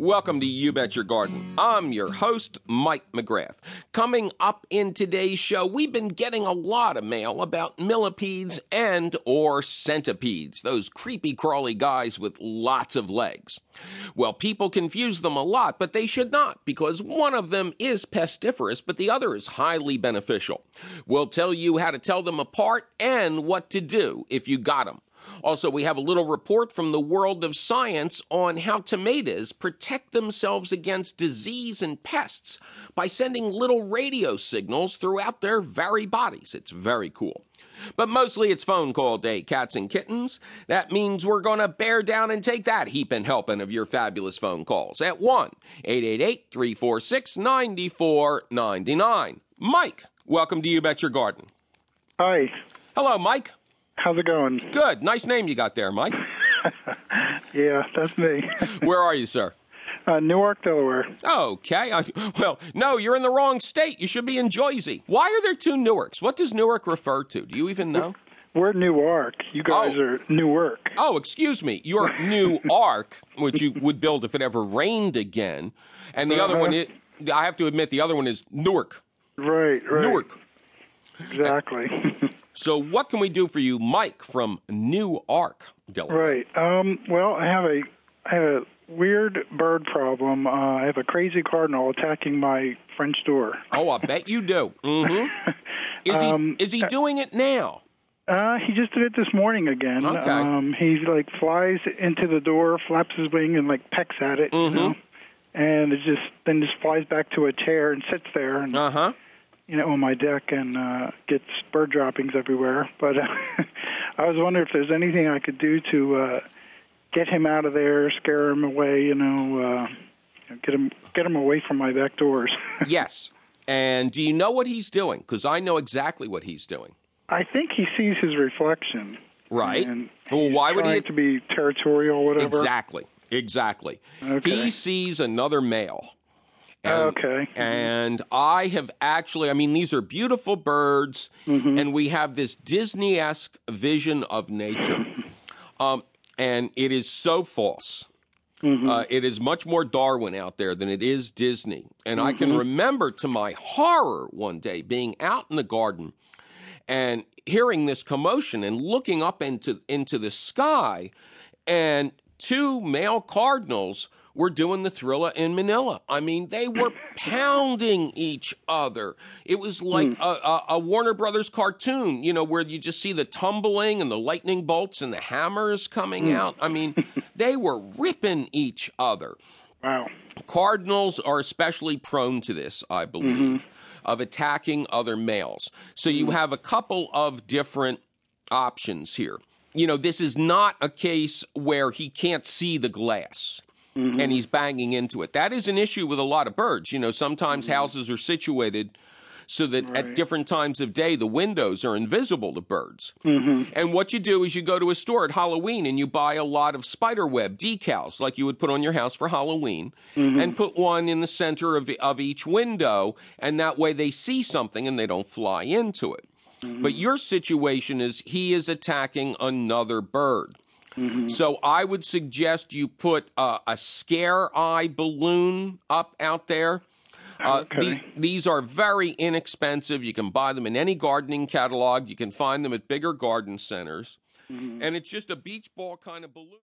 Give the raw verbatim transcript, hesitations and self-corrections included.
Welcome to You Bet Your Garden. I'm your host, Mike McGrath. Coming up in today's show, we've been getting a lot of mail about millipedes and or centipedes, those creepy crawly guys with lots of legs. Well, people confuse them a lot, but they should not, because one of them is pestiferous, but the other is highly beneficial. We'll tell you how to tell them apart and what to do if you got them. Also, we have a little report from the world of science on how tomatoes protect themselves against disease and pests by sending little radio signals throughout their very bodies. It's very cool. But mostly it's phone call day, cats and kittens. That means we're going to bear down and take that heaping helping of your fabulous phone calls at one eight eight eight, three four six, nine four nine nine. Mike, welcome to You Bet Your Garden. Hi. Hello, Mike. How's it going? Good. Nice name you got there, Mike. Yeah, that's me. Where are you, sir? Uh, Newark, Delaware. Okay. I, well, no, you're in the wrong state. You should be in Jersey. Why are there two Newarks? What does Newark refer to? Do you even know? We're Newark. You guys oh. are Newark. Oh, excuse me. You're Newark, which you would build if it ever rained again. And the uh-huh. other one, is, I have to admit, the other one is Newark. Right, right. Newark. Exactly. So what can we do for you, Mike, from Newark, Delaware? Right. Um, well, I have a I have a weird bird problem. Uh, I have a crazy cardinal attacking my French door. Oh, I bet you do. Mm-hmm. Is um, he is he doing it now? Uh, he just did it this morning again. Okay. Um, he like flies into the door, flaps his wing, and like pecks at it. Mm-hmm. You know? And it just then just flies back to a chair and sits there. And, uh-huh. you know, on my deck and uh, gets bird droppings everywhere. But uh, I was wondering if there's anything I could do to uh, get him out of there, scare him away, you know, uh, get him get him away from my back doors. Yes. And do you know what he's doing? Because I know exactly what he's doing. I think he sees his reflection. Right. And well, why would he have to be territorial or whatever? Exactly. Exactly. Okay. He sees another male. And, okay. And I have actually, I mean, these are beautiful birds, mm-hmm. and we have this Disney-esque vision of nature. Um, and it is so false. Mm-hmm. Uh, it is much more Darwin out there than it is Disney. And mm-hmm. I can remember to my horror one day being out in the garden and hearing this commotion and looking up into, into the sky, and two male cardinals were doing the Thrilla in Manila. I mean, they were pounding each other. It was like mm. a, a, a Warner Brothers cartoon, you know, where you just see the tumbling and the lightning bolts and the hammers coming mm. out. I mean, they were ripping each other. Wow. Cardinals are especially prone to this, I believe, mm-hmm. of attacking other males. So you have a couple of different options here. You know, this is not a case where he can't see the glass. Mm-hmm. And he's banging into it. That is an issue with a lot of birds. You know, sometimes mm-hmm. houses are situated so that right. at different times of day, the windows are invisible to birds. Mm-hmm. And what you do is you go to a store at Halloween and you buy a lot of spiderweb decals like you would put on your house for Halloween mm-hmm. and put one in the center of, of each window. And that way they see something and they don't fly into it. Mm-hmm. But your situation is he is attacking another bird. Mm-hmm. So I would suggest you put uh, a scare eye balloon up out there. Uh, okay. the, these are very inexpensive. You can buy them in any gardening catalog. You can find them at bigger garden centers. Mm-hmm. And it's just a beach ball kind of balloon.